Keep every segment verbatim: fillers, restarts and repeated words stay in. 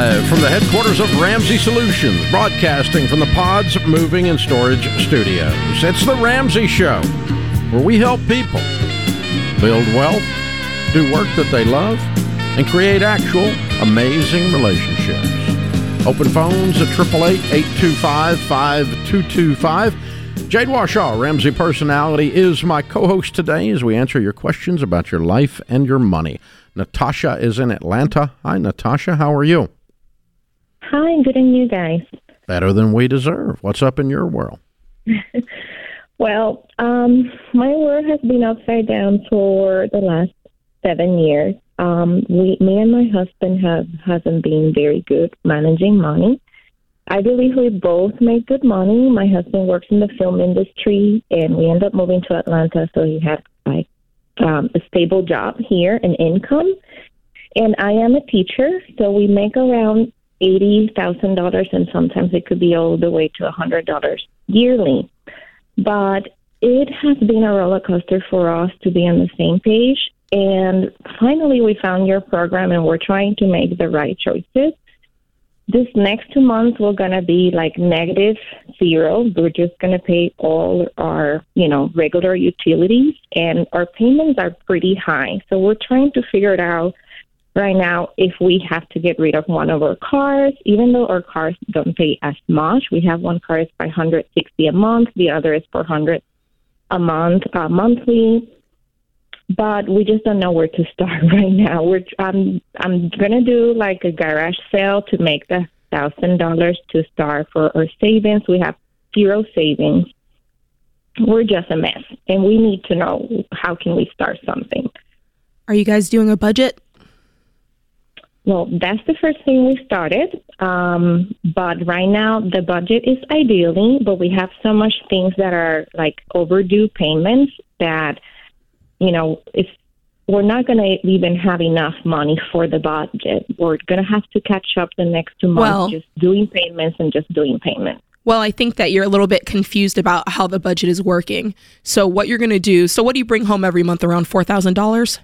live from the headquarters of Ramsey Solutions, broadcasting from the Pods Moving and Storage Studios. It's the Ramsey Show, where we help people build wealth, do work that they love, and create actual amazing relationships. Open phones at eight eight eight, eight two five, five two two five. Jade Warshaw, Ramsey Personality, is my co-host today as we answer your questions about your life and your money. Natasha is in Atlanta. Hi, Natasha. How are you? Hi, good, and you guys? Better than we deserve. What's up in your world? Well, um, my world has been upside down for the last seven years. Um, we, me and my husband have, hasn't been very good managing money. I believe we both make good money. My husband works in the film industry, and we ended up moving to Atlanta, so he had like um, a stable job here and income. And I am a teacher, so we make around eighty thousand dollars, and sometimes it could be all the way to one hundred dollars yearly. But it has been a roller coaster for us to be on the same page. And finally, we found your program, and we're trying to make the right choices. This next two months, we're going to be like negative zero. We're just going to pay all our, you know, regular utilities, and our payments are pretty high. So we're trying to figure it out right now if we have to get rid of one of our cars, even though our cars don't pay as much. We have one car is five hundred sixty dollars a month. The other is four hundred dollars a month, uh, monthly. But we just don't know where to start right now. We're I'm I'm gonna do like a garage sale to make the thousand dollars to start for our savings. We have zero savings. We're just a mess, and we need to know how can we start something. Are you guys doing a budget? Well, that's the first thing we started. Um, but right now the budget is ideally, but we have so much things that are like overdue payments that. You know, if we're not going to even have enough money for the budget. We're going to have to catch up the next two months well, just doing payments and just doing payments. Well, I think that you're a little bit confused about how the budget is working. So what you're going to do, so what do you bring home every month, around four thousand dollars?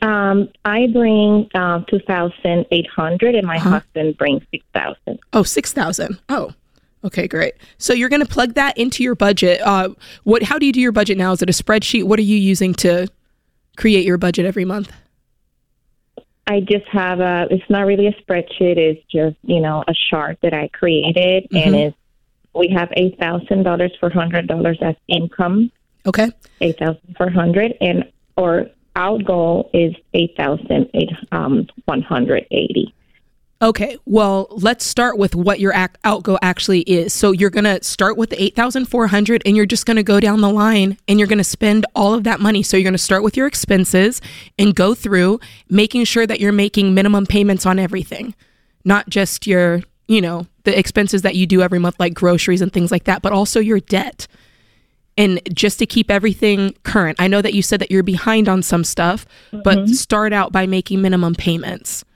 Um, I bring uh, two thousand eight hundred dollars and my huh? husband brings six thousand dollars. Oh, six thousand dollars. Oh. Okay, great. So you're going to plug that into your budget. Uh, what? How do you do your budget now? Is it a spreadsheet? What are you using to create your budget every month? I just have a, it's not really a spreadsheet. It's just, you know, a chart that I created. Mm-hmm. And it's, we have eight thousand dollars for one hundred dollars as income. Okay. eight thousand four hundred dollars. And our out goal is eight thousand one hundred eighty dollars. Okay, well, let's start with what your ac- outgo actually is. So you're going to start with the eight thousand four hundred dollars and you're just going to go down the line and you're going to spend all of that money. So you're going to start with your expenses and go through making sure that you're making minimum payments on everything, not just your, you know, the expenses that you do every month, like groceries and things like that, but also your debt. And just to keep everything current. I know that you said that you're behind on some stuff, mm-hmm. but start out by making minimum payments.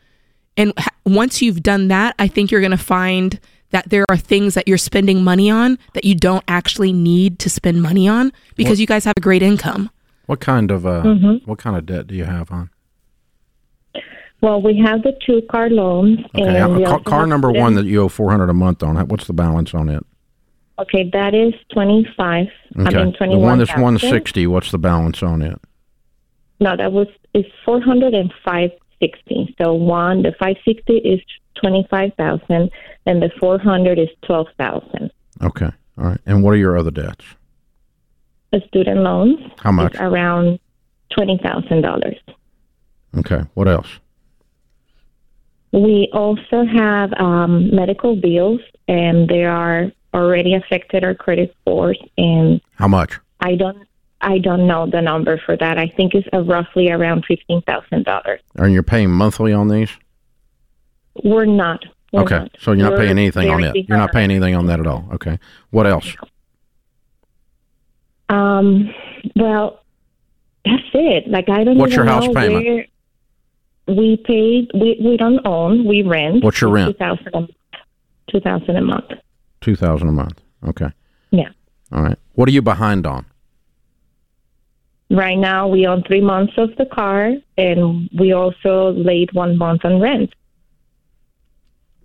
And once you've done that, I think you're going to find that there are things that you're spending money on that you don't actually need to spend money on because what, you guys have a great income. What kind of uh, mm-hmm. what kind of debt do you have on? Well, we have the two car loans. Okay, and car, car number them. one that you owe four hundred dollars a month on. What's the balance on it? Okay, that is twenty-five. Okay, I mean, the one that's one hundred sixty. What's the balance on it? No, that was is four hundred five. Sixty. So one, the five sixty is twenty five thousand, and the four hundred is twelve thousand. Okay, all right. And what are your other debts? The student loans. How much? Is around twenty thousand dollars. Okay. What else? We also have um, medical bills, and they are already affected our credit scores. And how much? I don't. I don't know the number for that. I think it's roughly around fifteen thousand dollars. And you're paying monthly on these? We're not. We're okay, not. So you're not We're paying anything on that. You're not paying anything on that at all. Okay. What else? Um. Well, that's it. Like I don't. What's even your house know payment? Where we paid. We we don't own. We rent. What's your rent? Two thousand. Two thousand a month. Two thousand a month. Okay. Yeah. All right. What are you behind on? Right now, we own three months of the car, and we also laid one month on rent.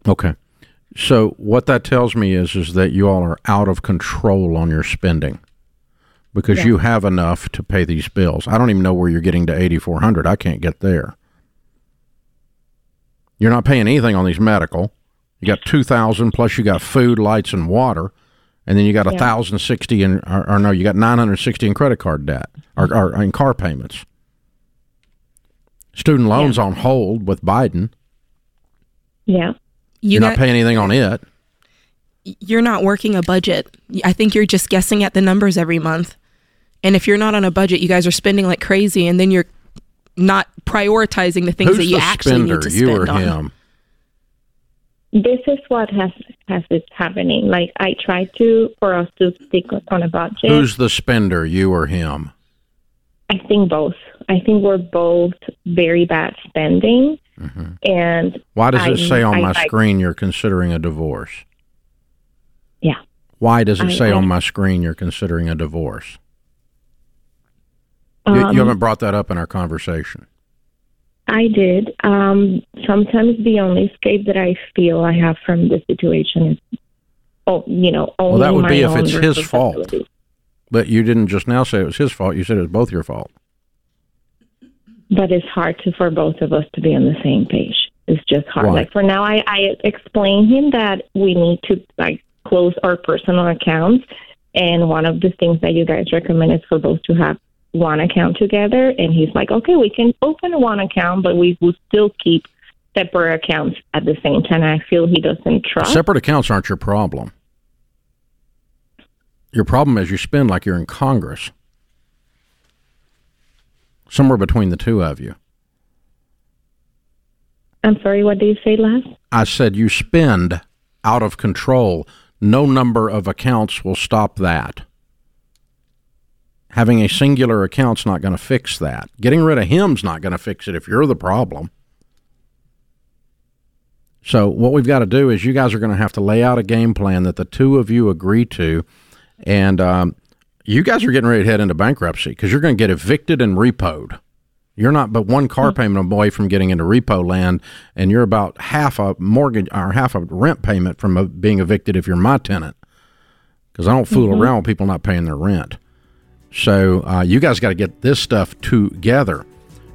Okay. So what that tells me is is that you all are out of control on your spending because yeah. you have enough to pay these bills. I don't even know where you're getting to eighty-four hundred. I can't get there. You're not paying anything on these medical. You got two thousand plus you got food, lights, and water, and then you got yeah. one thousand sixty in or, or no, you got nine hundred sixty in credit card debt or, or in car payments. Student loans yeah. on hold with Biden. Yeah. You you're got, not paying anything on it. You're not working a budget. I think you're just guessing at the numbers every month. And if you're not on a budget, you guys are spending like crazy, and then you're not prioritizing the things Who's that you actually spender? Need to spend you or on. Him? This is what has has is happening. Like I try to for us to stick on a budget. Who's the spender, you or him? I think both. I think we're both very bad spending. Mm-hmm. And why does I, it say on I, my I, screen you're considering a divorce? Yeah. Why does it I, say I, on my screen you're considering a divorce? Um, you, you haven't brought that up in our conversation. I did. Um, sometimes the only escape that I feel I have from the situation is, oh, you know, only well, that would my be if it's his fault. But you didn't just now say it was his fault. You said it was both your fault. But it's hard to, for both of us to be on the same page. It's just hard. Why? Like for now, I, I explain him that we need to like close our personal accounts. And one of the things that you guys recommend is for both to have one account together. And he's like, okay, we can open one account, but we will still keep separate accounts at the same time. I feel he doesn't trust. Separate accounts aren't your problem. Your problem is you spend like you're in Congress. Somewhere between the two of you. I'm sorry, what did you say last? I said you spend out of control. No number of accounts will stop that. Having a singular account's not going to fix that. Getting rid of him's not going to fix it if you're the problem. So what we've got to do is you guys are going to have to lay out a game plan that the two of you agree to. And um, you guys are getting ready to head into bankruptcy because you're going to get evicted and repoed. You're not but one car mm-hmm. payment away from getting into repo land, and you're about half a mortgage or half a rent payment from a, being evicted if you're my tenant, because I don't fool mm-hmm. around with people not paying their rent. So uh, you guys got to get this stuff together.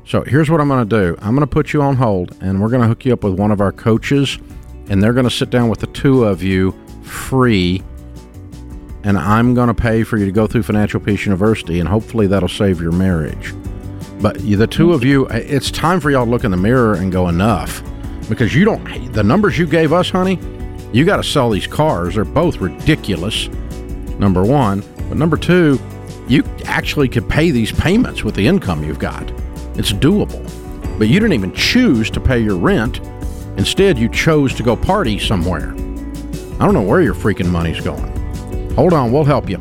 So here's what I'm going to do. I'm going to put you on hold, and we're going to hook you up with one of our coaches, and they're going to sit down with the two of you free. And I'm going to pay for you to go through Financial Peace University, and hopefully that'll save your marriage. But the two of you, it's time for y'all to look in the mirror and go enough, because you don't, the numbers you gave us, honey, you got to sell these cars. They're both ridiculous, number one. But number two, you actually could pay these payments with the income you've got. It's doable. But you didn't even choose to pay your rent. Instead, you chose to go party somewhere. I don't know where your freaking money's going. Hold on, we'll help you.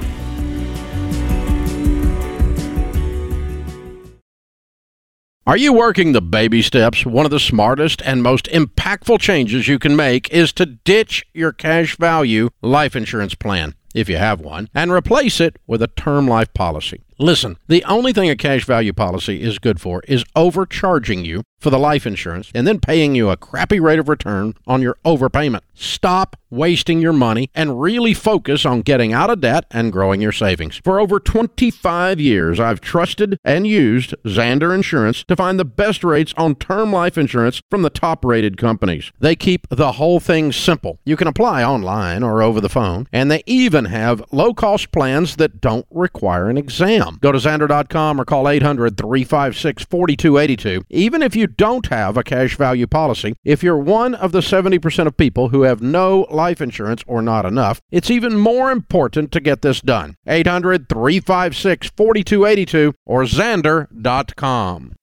Are you working the baby steps? One of the smartest and most impactful changes you can make is to ditch your cash value life insurance plan, if you have one, and replace it with a term life policy. Listen, the only thing a cash value policy is good for is overcharging you for the life insurance and then paying you a crappy rate of return on your overpayment. Stop wasting your money and really focus on getting out of debt and growing your savings. For over twenty-five years, I've trusted and used Xander Insurance to find the best rates on term life insurance from the top-rated companies. They keep the whole thing simple. You can apply online or over the phone, and they even have low-cost plans that don't require an exam. Go to Zander dot com or call eight hundred, three five six, four two eight two. Even if you don't have a cash value policy, if you're one of the seventy percent of people who have no life insurance or not enough, it's even more important to get this done. eight hundred, three five six, four two eight two or Zander dot com.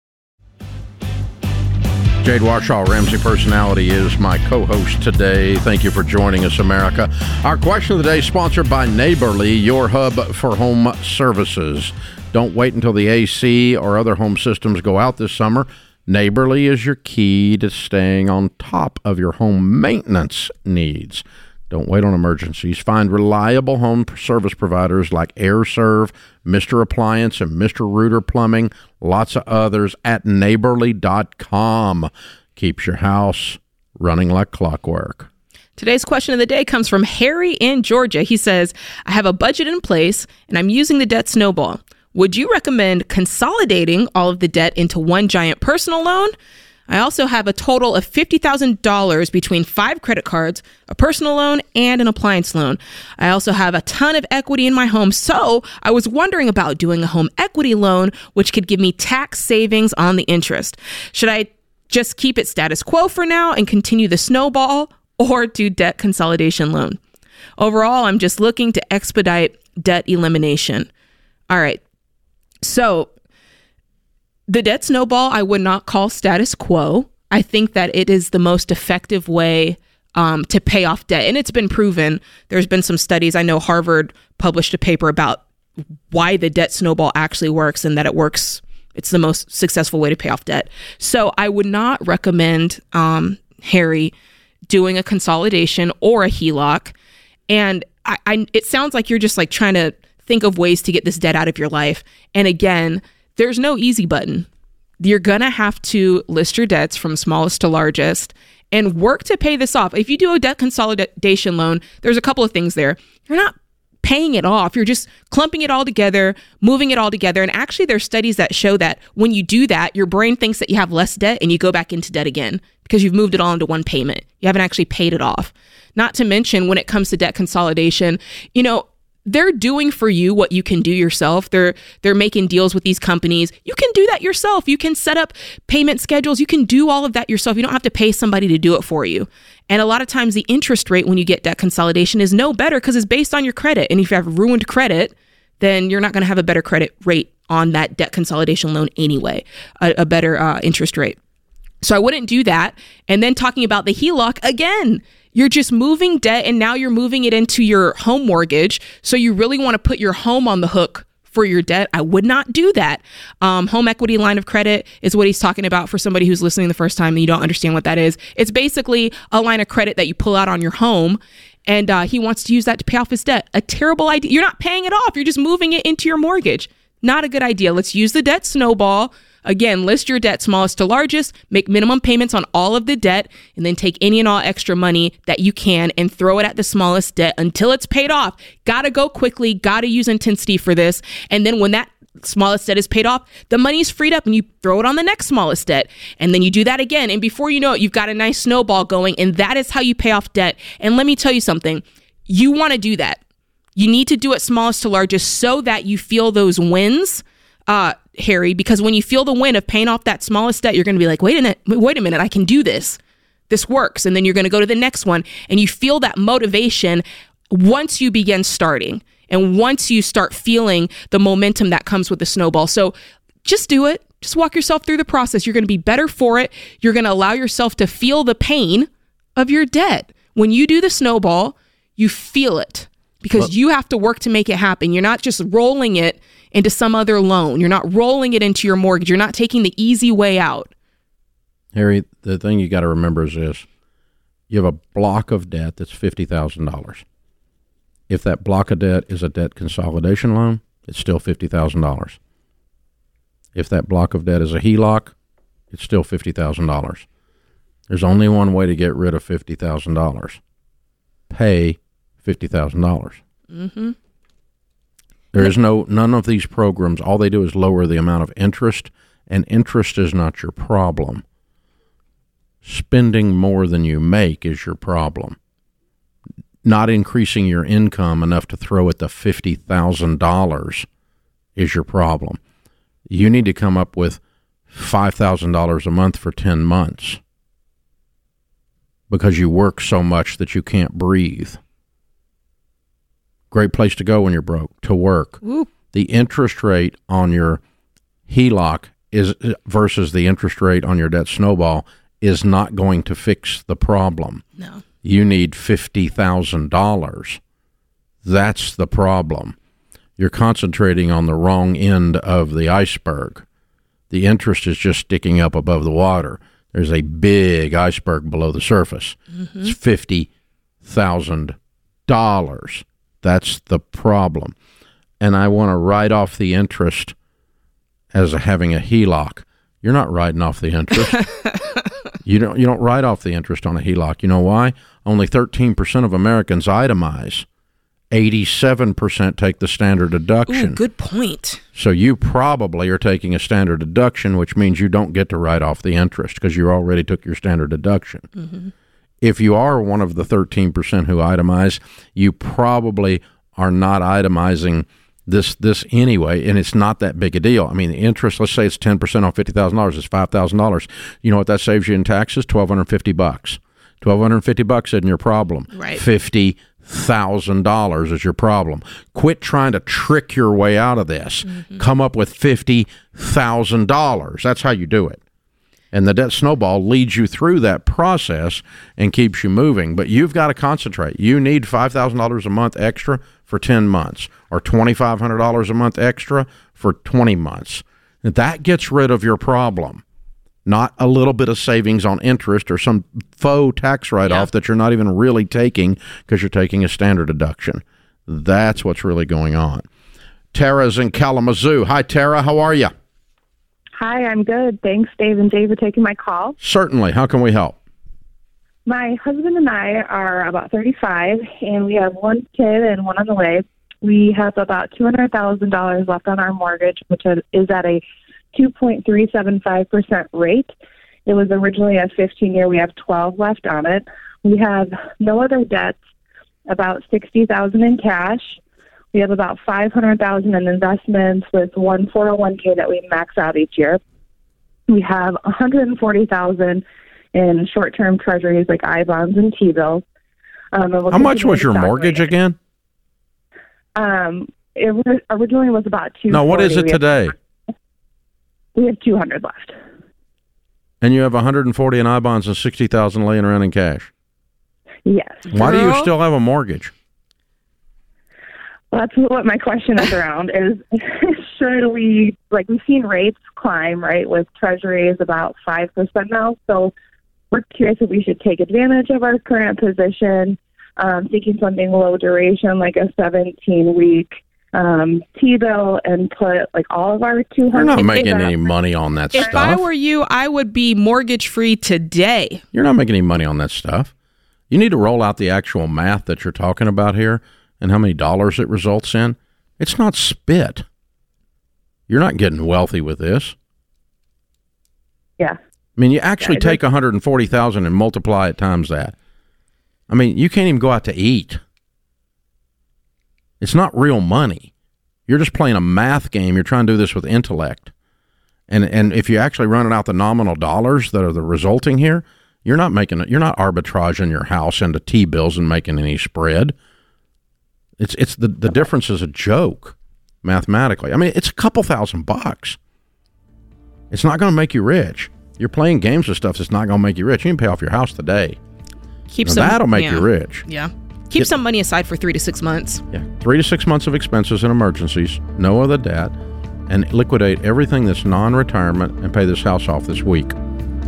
Jade Warshaw, Ramsey Personality, is my co-host today. Thank you for joining us, America. Our question of the day is sponsored by Neighborly, your hub for home services. Don't wait until the A C or other home systems go out this summer. Neighborly is your key to staying on top of your home maintenance needs. Don't wait on emergencies. Find reliable home service providers like AirServe, Mister Appliance, and Mister Rooter Plumbing, lots of others at Neighborly dot com. Keeps your house running like clockwork. Today's question of the day comes from Harry in Georgia. He says, I have a budget in place and I'm using the debt snowball. Would you recommend consolidating all of the debt into one giant personal loan? I also have a total of fifty thousand dollars between five credit cards, a personal loan, and an appliance loan. I also have a ton of equity in my home, so I was wondering about doing a home equity loan, which could give me tax savings on the interest. Should I just keep it status quo for now and continue the snowball, or do debt consolidation loan? Overall, I'm just looking to expedite debt elimination. All right, so the debt snowball, I would not call status quo. I think that it is the most effective way um, to pay off debt. And it's been proven. There's been some studies. I know Harvard published a paper about why the debt snowball actually works and that it works. It's the most successful way to pay off debt. So I would not recommend, um, Harry, doing a consolidation or a H E L O C. And I, I, it sounds like you're just like trying to think of ways to get this debt out of your life. And again, there's no easy button. You're going to have to list your debts from smallest to largest and work to pay this off. If you do a debt consolidation loan, there's a couple of things there. You're not paying it off. You're just clumping it all together, moving it all together. And actually, there's studies that show that when you do that, your brain thinks that you have less debt and you go back into debt again because you've moved it all into one payment. You haven't actually paid it off. Not to mention, when it comes to debt consolidation, you know, they're doing for you what you can do yourself. They're they're making deals with these companies. You can do that yourself. You can set up payment schedules. You can do all of that yourself. You don't have to pay somebody to do it for you. And a lot of times the interest rate when you get debt consolidation is no better because it's based on your credit. And if you have ruined credit, then you're not going to have a better credit rate on that debt consolidation loan anyway, a, a better uh, interest rate. So I wouldn't do that. And then talking about the H E L O C again, you're just moving debt and now you're moving it into your home mortgage. So you really want to put your home on the hook for your debt. I would not do that. Um, home equity line of credit is what he's talking about for somebody who's listening the first time and you don't understand what that is. It's basically a line of credit that you pull out on your home, and uh, he wants to use that to pay off his debt. A terrible idea. You're not paying it off. You're just moving it into your mortgage. Not a good idea. Let's use the debt snowball. Again, list your debt smallest to largest, make minimum payments on all of the debt, and then take any and all extra money that you can and throw it at the smallest debt until it's paid off. Gotta go quickly, gotta use intensity for this. And then when that smallest debt is paid off, the money is freed up and you throw it on the next smallest debt. And then you do that again. And before you know it, you've got a nice snowball going, and that is how you pay off debt. And let me tell you something, you wanna do that. You need to do it smallest to largest so that you feel those wins, uh, Harry, because when you feel the win of paying off that smallest debt, you're going to be like, wait a minute, wait a minute, I can do this. This works. And then you're going to go to the next one. And you feel that motivation once you begin starting and once you start feeling the momentum that comes with the snowball. So just do it. Just walk yourself through the process. You're going to be better for it. You're going to allow yourself to feel the pain of your debt. When you do the snowball, you feel it. Because well, you have to work to make it happen. You're not just rolling it into some other loan. You're not rolling it into your mortgage. You're not taking the easy way out. Harry, the thing you got to remember is this. You have a block of debt that's fifty thousand dollars. If that block of debt is a debt consolidation loan, it's still fifty thousand dollars. If that block of debt is a H E L O C, it's still fifty thousand dollars. There's only one way to get rid of fifty thousand dollars. Pay fifty thousand dollars. Mm-hmm. There is no, none of these programs, all they do is lower the amount of interest, and interest is not your problem. Spending more than you make is your problem. Not increasing your income enough to throw at the fifty thousand dollars is your problem. You need to come up with five thousand dollars a month for ten months because you work so much that you can't breathe. Great place to go when you're broke, to work. Ooh. The interest rate on your H E L O C is versus the interest rate on your debt snowball is not going to fix the problem. No. You need fifty thousand dollars. That's the problem. You're concentrating on the wrong end of the iceberg. The interest is just sticking up above the water. There's a big iceberg below the surface. Mm-hmm. It's fifty thousand dollars. That's the problem. And I want to write off the interest as a, having a H E L O C. You're not writing off the interest. You don't you don't write off the interest on a H E L O C. You know why? Only thirteen percent of Americans itemize. eighty-seven percent take the standard deduction. Ooh, good point. So you probably are taking a standard deduction, which means you don't get to write off the interest because you already took your standard deduction. Mm-hmm. If you are one of the thirteen percent who itemize, you probably are not itemizing this this anyway, and it's not that big a deal. I mean, the interest, let's say it's ten percent on fifty thousand dollars, it's five thousand dollars. You know what that saves you in taxes? twelve hundred fifty bucks. twelve hundred fifty bucks isn't your problem. Right. fifty thousand dollars is your problem. Quit trying to trick your way out of this. Mm-hmm. Come up with fifty thousand dollars. That's how you do it. And the debt snowball leads you through that process and keeps you moving. But you've got to concentrate. You need five thousand dollars a month extra for ten months or two thousand five hundred dollars a month extra for twenty months. That gets rid of your problem, not a little bit of savings on interest or some faux tax write-off yeah. that you're not even really taking because you're taking a standard deduction. That's what's really going on. Tara's in Kalamazoo. Hi, Tara. How are you? Hi, I'm good. Thanks, Dave and Dave, for taking my call. Certainly. How can we help? My husband and I are about thirty-five, and we have one kid and one on the way. We have about two hundred thousand dollars left on our mortgage, which is at a two point three seven five percent rate. It was originally a fifteen-year. We have twelve left on it. We have no other debts, about sixty thousand dollars in cash. We have about five hundred thousand dollars in investments with one four oh one k that we max out each year. We have one hundred forty thousand dollars in short-term treasuries like I-bonds and T-bills. Um, and we'll How much was your mortgage again? Um, it was, originally was about two hundred forty thousand dollars. Now, what is it we today? Have, we have two hundred thousand dollars left. And you have one hundred forty thousand dollars in I-bonds and sixty thousand dollars laying around in cash? Yes. Why Girl. do you still have a mortgage? Well, that's what my question is around, is should we, like, we've seen rates climb, right, with treasuries about five percent now, so we're curious if we should take advantage of our current position, um, seeking something low duration, like a seventeen-week um, T-bill, and put, like, all of our two hundred thousand dollars. We're not making any money on that stuff. If I were you, I would be mortgage-free today. You're not making any money on that stuff. You need to roll out the actual math that you're talking about here, and how many dollars it results in. It's not spit. You're not getting wealthy with this. Yeah. I mean, you actually yeah, take one hundred forty thousand dollars and multiply it times that. I mean, you can't even go out to eat. It's not real money. You're just playing a math game. You're trying to do this with intellect. And and if you actually run out the nominal dollars that are the resulting here, you're not making you're not arbitraging your house into T-bills and making any spread. It's it's the, the difference is a joke mathematically. I mean, it's a couple thousand bucks. It's not going to make you rich. You're playing games with stuff that's not going to make you rich. You can pay off your house today. Keep now, some, that'll make yeah. you rich. Yeah. Keep Get, some money aside for three to six months. Yeah. Three to six months of expenses and emergencies, no other debt, and liquidate everything that's non-retirement and pay this house off this week.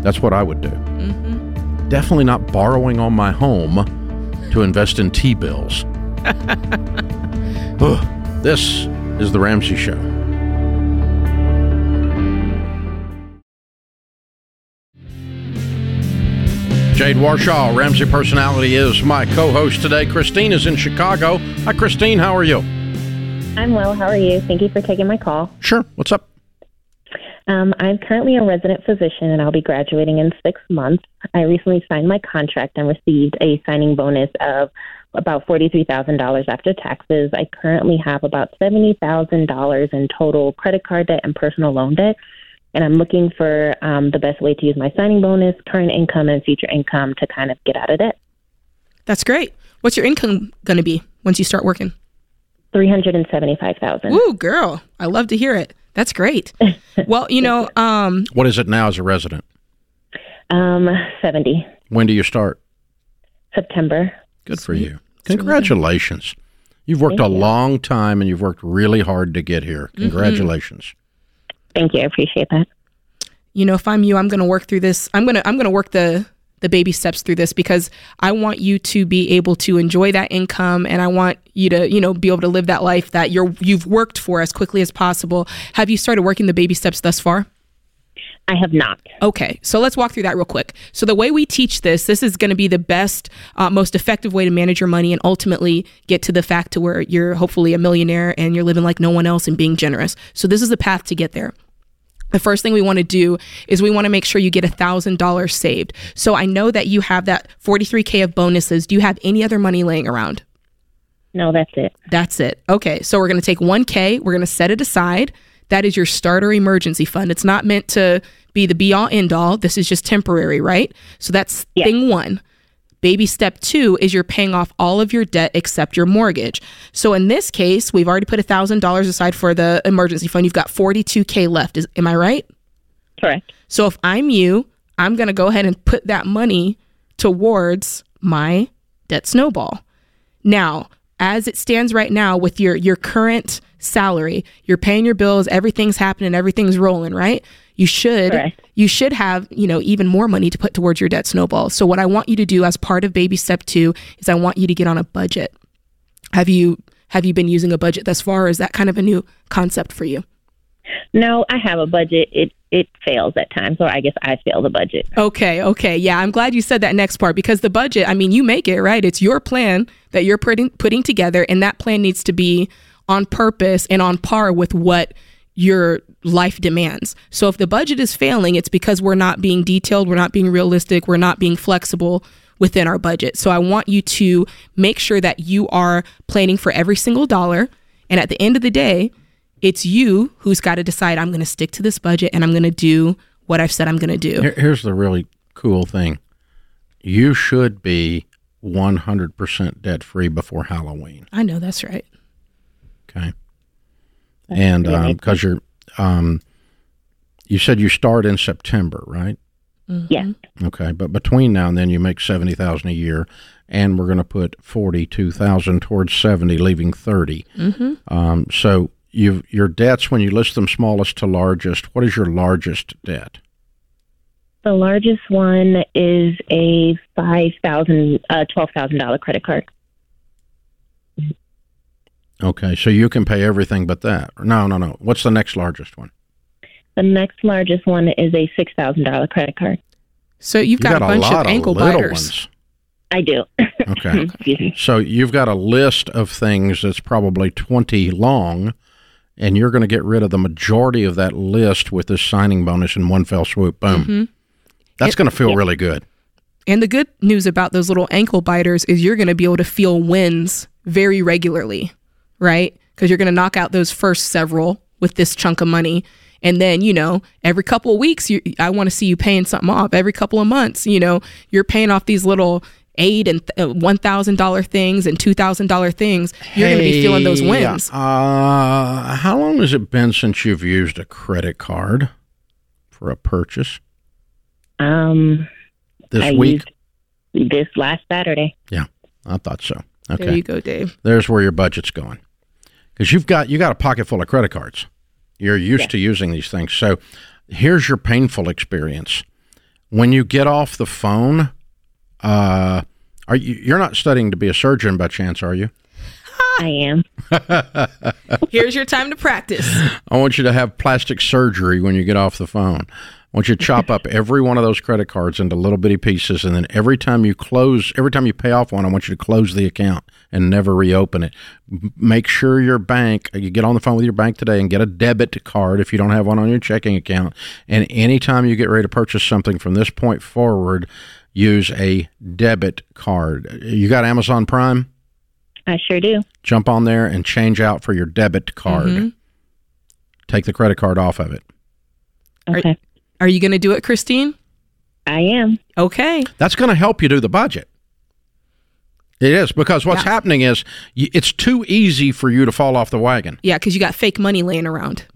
That's what I would do. Mm-hmm. Definitely not borrowing on my home to invest in T-bills. This is The Ramsey Show. Jade Warshaw, Ramsey Personality, is my co-host today. Christine is in Chicago. Hi, Christine. How are you? I'm well. How are you? Thank you for taking my call. Sure. What's up? Um, I'm currently a resident physician, and I'll be graduating in six months. I recently signed my contract and received a signing bonus of about forty-three thousand dollars after taxes. I currently have about seventy thousand dollars in total credit card debt and personal loan debt, and I'm looking for um, the best way to use my signing bonus, current income, and future income to kind of get out of debt. That's great. What's your income going to be once you start working? three hundred seventy-five thousand dollars. Ooh, girl. I love to hear it. That's great. Well, you know... Um, what is it now as a resident? Um, seventy. When do you start? September. Good for you. Congratulations. You've worked a long time, and you've worked really hard to get here. Congratulations. Mm-hmm. Thank you. I appreciate that. You know, if I'm you, I'm going to work through this. I'm going to I'm going to work the, the baby steps through this, because I want you to be able to enjoy that income, and I want you to, you know, be able to live that life that you're, you've worked for as quickly as possible. Have you started working the baby steps thus far? I have not. Okay, so let's walk through that real quick. So the way we teach this, this is going to be the best, uh, most effective way to manage your money and ultimately get to the fact to where you're hopefully a millionaire and you're living like no one else and being generous. So this is the path to get there. The first thing we want to do is we want to make sure you get one thousand dollars saved. So I know that you have that forty-three K of bonuses. Do you have any other money laying around? No, that's it. That's it. Okay, so we're going to take one K. We're going to set it aside. That is your starter emergency fund. It's not meant to be the be all end all. This is just temporary, right? So that's yes. thing one. Baby step two is you're paying off all of your debt except your mortgage. So in this case, we've already put one thousand dollars aside for the emergency fund. You've got forty-two K left. Is, am I right? Correct. So if I'm you, I'm going to go ahead and put that money towards my debt snowball. Now, as it stands right now with your, your current salary, you're paying your bills, everything's happening, everything's rolling, right? You should, Correct. you should have, you know, even more money to put towards your debt snowball. So what I want you to do as part of baby step two is I want you to get on a budget. Have you, have you been using a budget thus far? Or is that kind of a new concept for you? No, I have a budget. It it fails at times, or I guess I fail the budget. Okay, okay. Yeah, I'm glad you said that next part, because the budget, I mean, you make it, right? It's your plan that you're putting, putting together, and that plan needs to be on purpose and on par with what your life demands. So if the budget is failing, it's because we're not being detailed, we're not being realistic, we're not being flexible within our budget. So I want you to make sure that you are planning for every single dollar, and at the end of the day, it's you who's got to decide, I'm going to stick to this budget and I'm going to do what I've said I'm going to do. Here's the really cool thing. You should be one hundred percent debt-free before Halloween. I know, that's right. Okay. That's and because um, you're, um, you said you start in September, right? Mm-hmm. Yeah. Okay. But between now and then you make seventy thousand dollars a year, and we're going to put forty-two thousand dollars towards seventy thousand dollars, leaving thirty thousand dollars. Mm-hmm. Um, so You've, your debts, when you list them smallest to largest, what is your largest debt? The largest one is a five thousand dollars, uh, twelve thousand dollars credit card. Okay, so you can pay everything but that. No, no, no. What's the next largest one? The next largest one is a six thousand dollars credit card. So you've got, you got a bunch a lot of ankle of little biters. Ones. I do. Okay. So you've got a list of things that's probably twenty long. And you're going to get rid of the majority of that list with this signing bonus in one fell swoop. Boom. Mm-hmm. That's going to feel yeah. really good. And the good news about those little ankle biters is you're going to be able to feel wins very regularly, right? Because you're going to knock out those first several with this chunk of money. And then, you know, every couple of weeks, you, I want to see you paying something off. Every couple of months, you know, you're paying off these little eight and one thousand dollars things and two thousand dollars things. You're hey, going to be feeling those wins. Uh, how long has it been since you've used a credit card for a purchase? Um, This I week? This last Saturday. Yeah, I thought so. Okay. There you go, Dave. There's where your budget's going. Because you've got, you got a pocket full of credit cards. You're used yeah. to using these things. So here's your painful experience. When you get off the phone... Uh, are you, you're not studying to be a surgeon by chance, are you? I am. Here's your time to practice. I want you to have plastic surgery when you get off the phone. I want you to chop up every one of those credit cards into little bitty pieces, and then every time you close, every time you pay off one, I want you to close the account and never reopen it. Make sure your bank, you get on the phone with your bank today and get a debit card if you don't have one on your checking account, and anytime you get ready to purchase something from this point forward, use a debit card. You got Amazon Prime? I sure do. Jump on there and change out for your debit card. Mm-hmm. Take the credit card off of it. Okay. Are, are you going to do it, Christine? I am. Okay. That's going to help you do the budget. It is, because what's yeah. happening is y- it's too easy for you to fall off the wagon. Yeah, because you got fake money laying around.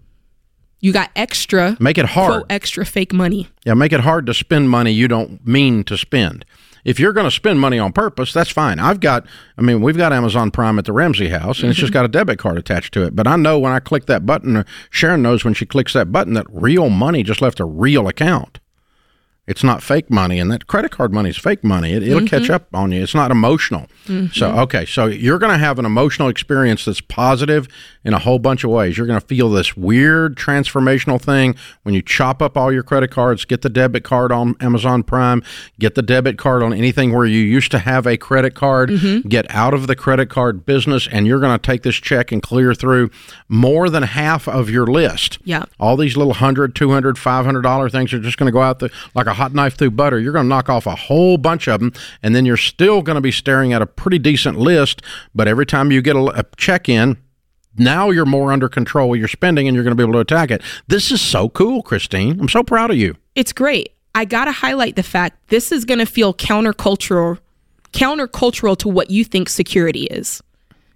You got extra, make it hard. extra fake money. Yeah, make it hard to spend money you don't mean to spend. If you're going to spend money on purpose, that's fine. I've got, I mean, we've got Amazon Prime at the Ramsey house, and mm-hmm. it's just got a debit card attached to it. But I know when I click that button, or Sharon knows when she clicks that button, that real money just left a real account. It's not fake money, and that credit card money is fake money. It, it'll mm-hmm. catch up on you. It's not emotional. Mm-hmm. So, okay, so you're going to have an emotional experience that's positive in a whole bunch of ways. You're going to feel this weird transformational thing when you chop up all your credit cards, get the debit card on Amazon Prime, get the debit card on anything where you used to have a credit card, mm-hmm. get out of the credit card business, and you're going to take this check and clear through more than half of your list. Yeah. All these little one hundred dollars, two hundred dollars, five hundred dollars things are just going to go out the, like a hot knife through butter. You're going to knock off a whole bunch of them, and then you're still going to be staring at a pretty decent list, but every time you get a, a check in, now you're more under control of your spending, and you're going to be able to attack it. This is so cool, Christine. I'm so proud of you. It's great. I got to highlight the fact this is going to feel countercultural, countercultural to what you think security is,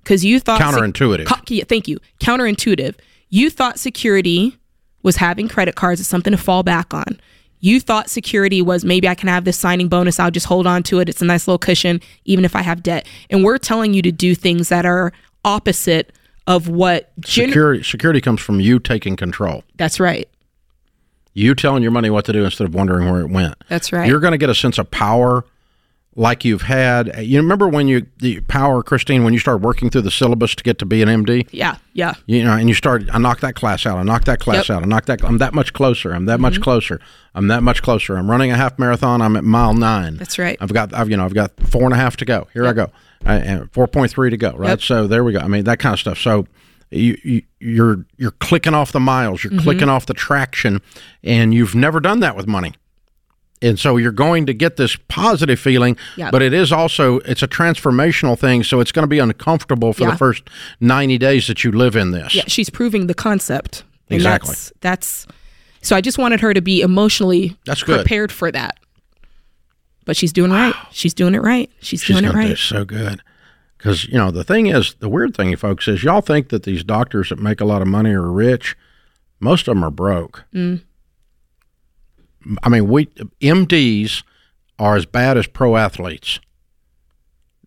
because you thought counterintuitive. Se- thank you. Counterintuitive. You thought security was having credit cards as something to fall back on. You thought security was maybe I can have this signing bonus. I'll just hold on to it. It's a nice little cushion, even if I have debt. And we're telling you to do things that are opposite of what gen- security. Security comes from you taking control. That's right. You telling your money what to do instead of wondering where it went. That's right. You're going to get a sense of power like you've had. You remember when you, the power, Christine, when you started working through the syllabus to get to be an M D? Yeah, yeah. You know, and you started, I knocked that class out, I knocked that class yep. out, I knocked that, I'm that much closer, I'm that mm-hmm. much closer, I'm that much closer. I'm running a half marathon, I'm at mile nine. That's right. I've got, I've you know, I've got four and a half to go. Here yep. I go. I, and four point three to go, right? Yep. So there we go. I mean, that kind of stuff. So you, you, you're you're clicking off the miles, you're mm-hmm. clicking off the traction, and you've never done that with money. And so you're going to get this positive feeling, yeah. but it is also, it's a transformational thing. So it's going to be uncomfortable for yeah. the first ninety days that you live in this. Yeah, she's proving the concept. And exactly. That's, that's, so I just wanted her to be emotionally that's good. prepared for that. But she's doing wow. right. She's doing it right. She's, she's doing it right. Do so good. Because, you know, the thing is, the weird thing, folks, is y'all think that these doctors that make a lot of money are rich. Most of them are broke. Mm. I mean, we M Ds are as bad as pro athletes.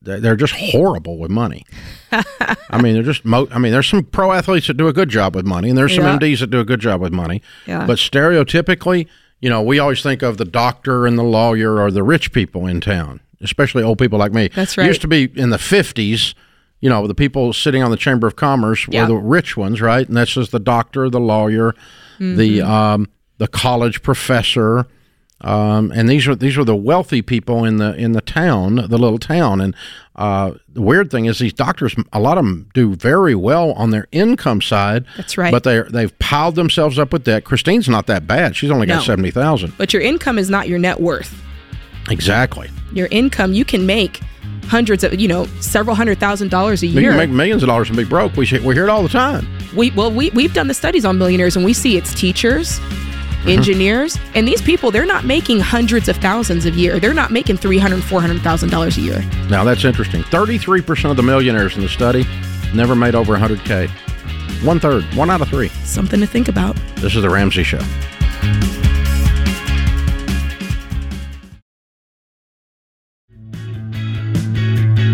They're just horrible with money. I mean, they're just. Mo- I mean, there's some pro athletes that do a good job with money, and there's some yeah. M Ds that do a good job with money. Yeah. But stereotypically, you know, we always think of the doctor and the lawyer or the rich people in town, especially old people like me. That's right. It used to be in the fifties. You know, the people sitting on the Chamber of Commerce yeah. were the rich ones, right? And that's just the doctor, the lawyer, mm-hmm. the um. the college professor, um, and these are these are the wealthy people in the in the town, the little town. And uh, the weird thing is, these doctors, a lot of them do very well on their income side. That's right. But they they've piled themselves up with debt. Christine's not that bad; she's only got no. seventy thousand. But your income is not your net worth. Exactly. Your income, you can make hundreds of, you know, several hundred thousand dollars a year. You can make millions of dollars and be broke. We we hear it all the time. We well we we've done the studies on millionaires, and we see it's teachers, engineers, and these people, they're not making hundreds of thousands a year. They're not making three hundred thousand dollars, four hundred thousand dollars a year. Now, that's interesting. thirty-three percent of the millionaires in the study never made over one hundred K. One third, one out of three. Something to think about. This is The Ramsey Show.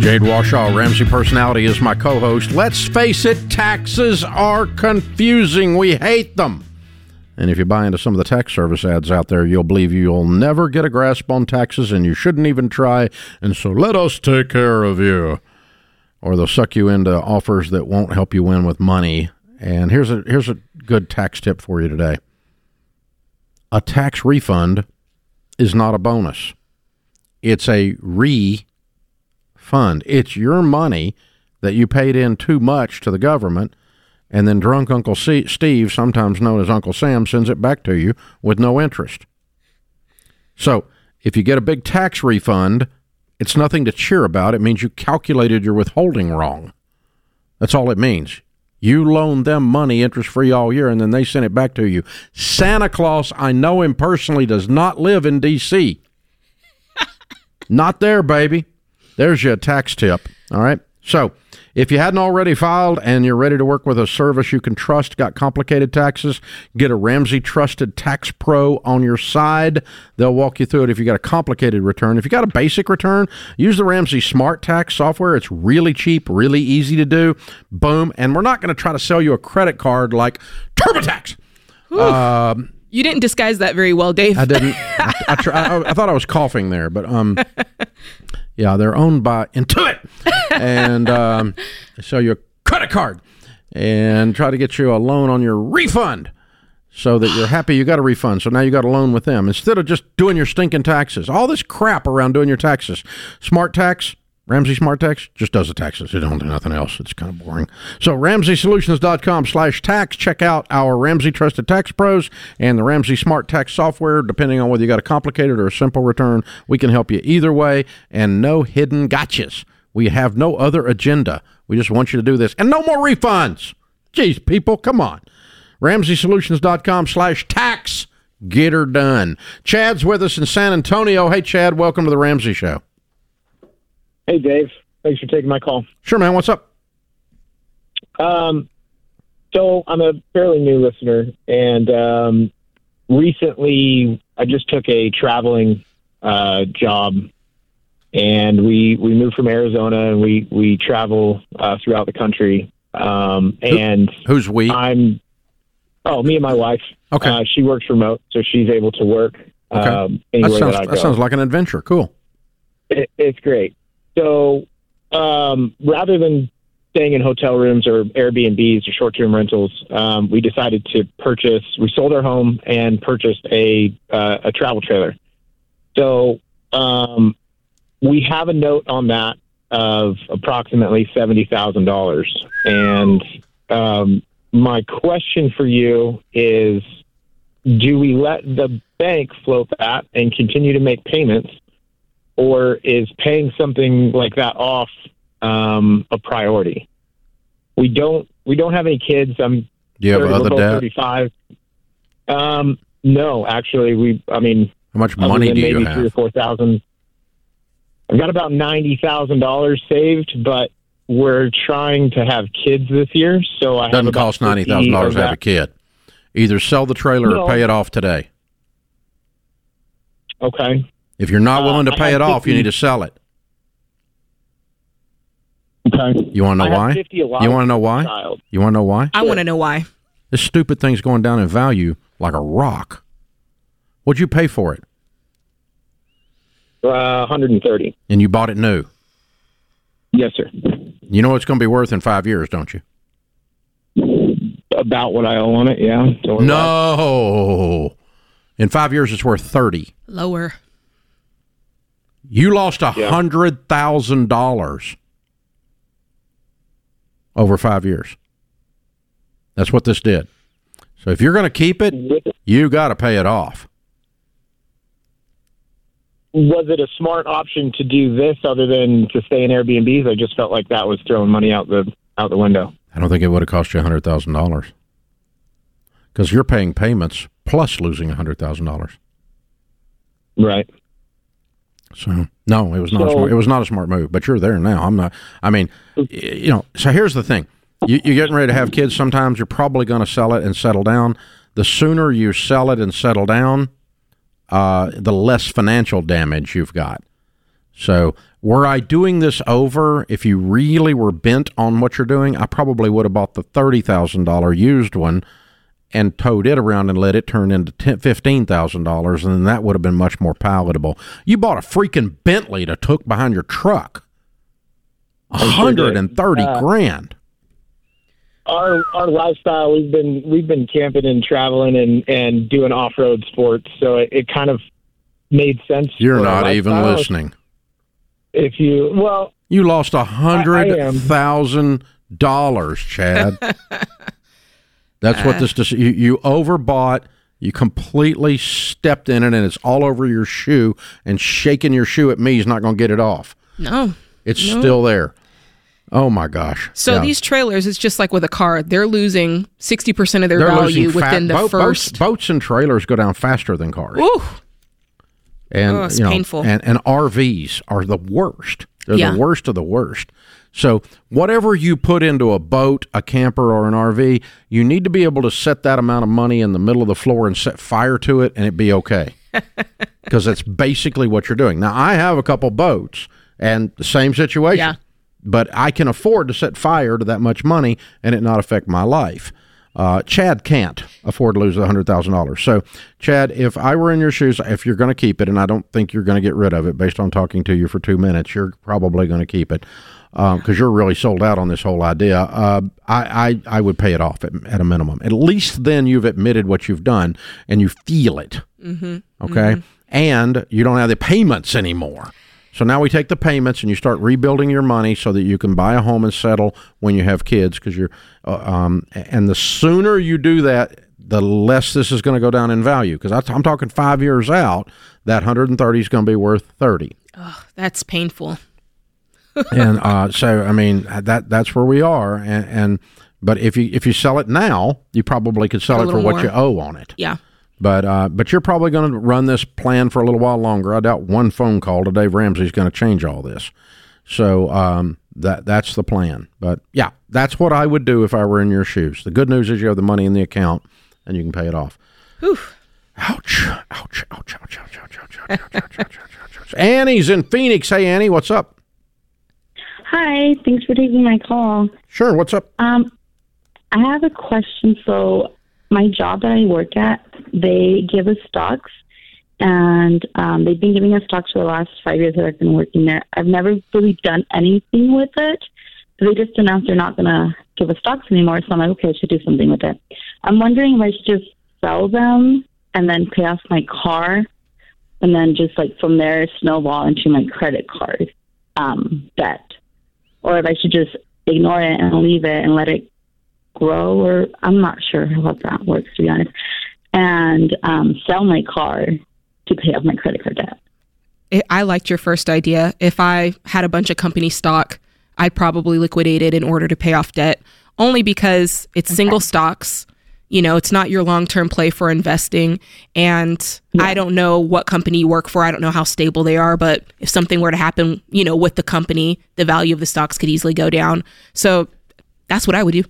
Jade Warshaw, Ramsey Personality, is my co-host. Let's face it, taxes are confusing. We hate them. And if you buy into some of the tax service ads out there, you'll believe you'll never get a grasp on taxes and you shouldn't even try. And so let us take care of you. Or they'll suck you into offers that won't help you win with money. And here's a here's a good tax tip for you today. A tax refund is not a bonus. It's a refund. It's your money that you paid in too much to the government. And then drunk Uncle C- Steve, sometimes known as Uncle Sam, sends it back to you with no interest. So if you get a big tax refund, it's nothing to cheer about. It means you calculated your withholding wrong. That's all it means. You loaned them money interest-free all year, and then they sent it back to you. Santa Claus, I know him personally, does not live in D C Not there, baby. There's your tax tip, all right? So if you hadn't already filed and you're ready to work with a service you can trust, got complicated taxes, get a Ramsey Trusted Tax Pro on your side. They'll walk you through it if you got a complicated return. If you got a basic return, use the Ramsey Smart Tax software. It's really cheap, really easy to do. Boom. And we're not going to try to sell you a credit card like TurboTax. Um, You didn't disguise that very well, Dave. I didn't. I, I, try, I, I thought I was coughing there, but um, yeah, they're owned by Intuit, and um, they sell you a credit card and try to get you a loan on your refund so that you're happy you got a refund. So now you got a loan with them instead of just doing your stinking taxes. All this crap around doing your taxes. Smart Tax. Ramsey Smart Tax just does the taxes. It don't do nothing else. It's kind of boring. So Ramsey Solutions dot com slash tax. Check out our Ramsey Trusted Tax Pros and the Ramsey Smart Tax software. Depending on whether you got a complicated or a simple return, we can help you either way, and no hidden gotchas. We have no other agenda. We just want you to do this. And no more refunds. Jeez, people, come on. Ramsey Solutions dot com slash tax. Get her done. Chad's with us in San Antonio. Hey, Chad, welcome to the Ramsey Show. Hey, Dave. Thanks for taking my call. Sure, man. What's up? Um, so I'm a fairly new listener, and um, recently I just took a traveling uh, job, and we we moved from Arizona, and we we travel uh, throughout the country. Um, and Who, who's we? I'm oh, me and my wife. Okay, uh, she works remote, so she's able to work. Okay, um, anywhere that sounds, that I go. That sounds like an adventure. Cool. It, it's great. So um, rather than staying in hotel rooms or Airbnbs or short-term rentals, um, we decided to purchase, we sold our home and purchased a, uh, a travel trailer. So um, we have a note on that of approximately seventy thousand dollars. And um, my question for you is, do we let the bank float that and continue to make payments? Or is paying something like that off um, a priority? We don't. We don't have any kids. I'm. Do you have other debt? Thirty-five. Um, no, actually, we. I mean, how much money do you have? Maybe three or four thousand. I've got about ninety thousand dollars saved, but we're trying to have kids this year, so I doesn't cost ninety thousand dollars to have a kid. Either sell the trailer or pay it off today. Okay. If you're not willing to pay uh, it off, fifty. You need to sell it. Okay. You want to know why? You want to know why? Child. You want to know why? I want to know why. This stupid thing's going down in value like a rock. What'd you pay for it? Uh, one hundred thirty. And you bought it new? Yes, sir. You know it's going to be worth in five years, don't you? About what I owe on it, yeah. No. In five years, it's worth thirty. Lower. You lost a hundred thousand dollars over five years. That's what this did. So if you're going to keep it, you got to pay it off. Was it a smart option to do this other than to stay in Airbnbs? I just felt like that was throwing money out the out the window. I don't think it would have cost you a hundred thousand dollars because you're paying payments plus losing a hundred thousand dollars. Right. So no, it was not. So, a smart, it was not a smart move. But you're there now. I'm not. I mean, you know. So here's the thing: you, you're getting ready to have kids. Sometimes you're probably going to sell it and settle down. The sooner you sell it and settle down, uh, the less financial damage you've got. So were I doing this over, if you really were bent on what you're doing, I probably would have bought the thirty thousand dollar used one and towed it around and let it turn into fifteen thousand dollars, and then that would have been much more palatable. You bought a freaking Bentley to took behind your truck. one hundred thirty uh, grand. Our our lifestyle, we've been we've been camping and traveling and, and doing off-road sports, so it, it kind of made sense. You're not even listening. If you, well... You lost one hundred thousand dollars, Chad. That's what this, you, you overbought, you completely stepped in it, and it's all over your shoe, and shaking your shoe at me is not going to get it off. No. It's no. still there. Oh, my gosh. So yeah. These trailers, it's just like with a car. They're losing sixty percent of their they're value within fat, the bo- first. Boats, boats and trailers go down faster than cars. Ooh. And, oh, it's you know, painful. And, and R Vs are the worst. They're yeah. the worst of the worst. So whatever you put into a boat, a camper, or an R V, you need to be able to set that amount of money in the middle of the floor and set fire to it, and it'd be okay. Because that's basically what you're doing. Now, I have a couple boats, and the same situation. Yeah. But I can afford to set fire to that much money and it not affect my life. Uh, Chad can't afford to lose one hundred thousand dollars. So, Chad, if I were in your shoes, if you're going to keep it, and I don't think you're going to get rid of it based on talking to you for two minutes, you're probably going to keep it because um, you're really sold out on this whole idea. Uh, I, I I would pay it off at, at a minimum. At least then you've admitted what you've done and you feel it, mm-hmm. okay? Mm-hmm. And you don't have the payments anymore. So now we take the payments and you start rebuilding your money so that you can buy a home and settle when you have kids. Because you're, uh, um, and the sooner you do that, the less this is going to go down in value. Because I'm talking five years out, that one hundred thirty is going to be worth thirty. Oh, that's painful. and uh, so, I mean, that that's where we are. And, and but if you if you sell it now, you probably could sell a it for what more. you owe on it. Yeah. But uh, but you're probably going to run this plan for a little while longer. I doubt one phone call to Dave Ramsey is going to change all this. So um, that that's the plan. But, yeah, that's what I would do if I were in your shoes. The good news is you have the money in the account, and you can pay it off. Oof. Ouch. Ouch. Ouch. Ouch. Ouch. Ouch. Ouch. Ouch. Ouch. Ouch. Ouch. Annie's in Phoenix. Hey, Annie, what's up? Hi. Thanks for taking my call. Sure. What's up? Um, I have a question. So my job that I work at, they give us stocks, and um, they've been giving us stocks for the last five years that I've been working there. I've never really done anything with it. They just announced they're not going to give us stocks anymore, so I'm like, okay, I should do something with it. I'm wondering if I should just sell them and then pay off my car, and then just like from there snowball into my credit card um, debt, or if I should just ignore it and leave it and let it grow, or I'm not sure how that works, to be honest. And um, sell my car to pay off my credit card debt. It, I liked your first idea. If I had a bunch of company stock, I'd probably liquidate it in order to pay off debt, only because it's okay. Single stocks. You know, it's not your long-term play for investing. And yeah. I don't know what company you work for. I don't know how stable they are. But if something were to happen, you know, with the company, the value of the stocks could easily go down. So that's what I would do.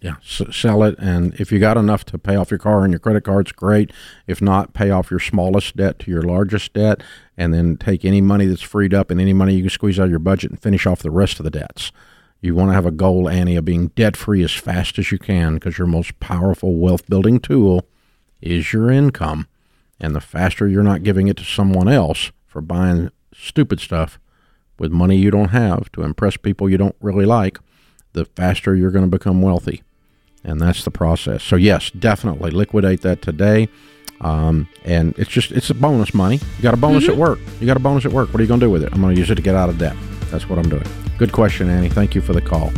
Yeah, so sell it, and if you got enough to pay off your car and your credit cards, great. If not, pay off your smallest debt to your largest debt, and then take any money that's freed up and any money you can squeeze out of your budget and finish off the rest of the debts. You want to have a goal, Annie, of being debt-free as fast as you can, because your most powerful wealth-building tool is your income, and the faster you're not giving it to someone else for buying stupid stuff with money you don't have to impress people you don't really like, the faster you're going to become wealthy. And that's the process. So yes, definitely liquidate that today. Um, and it's just, it's a bonus money. You got a bonus mm-hmm. at work. You got a bonus at work. What are you going to do with it? I'm going to use it to get out of debt. That's what I'm doing. Good question, Annie. Thank you for the call.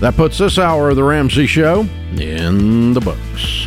That puts this hour of The Ramsey Show in the books.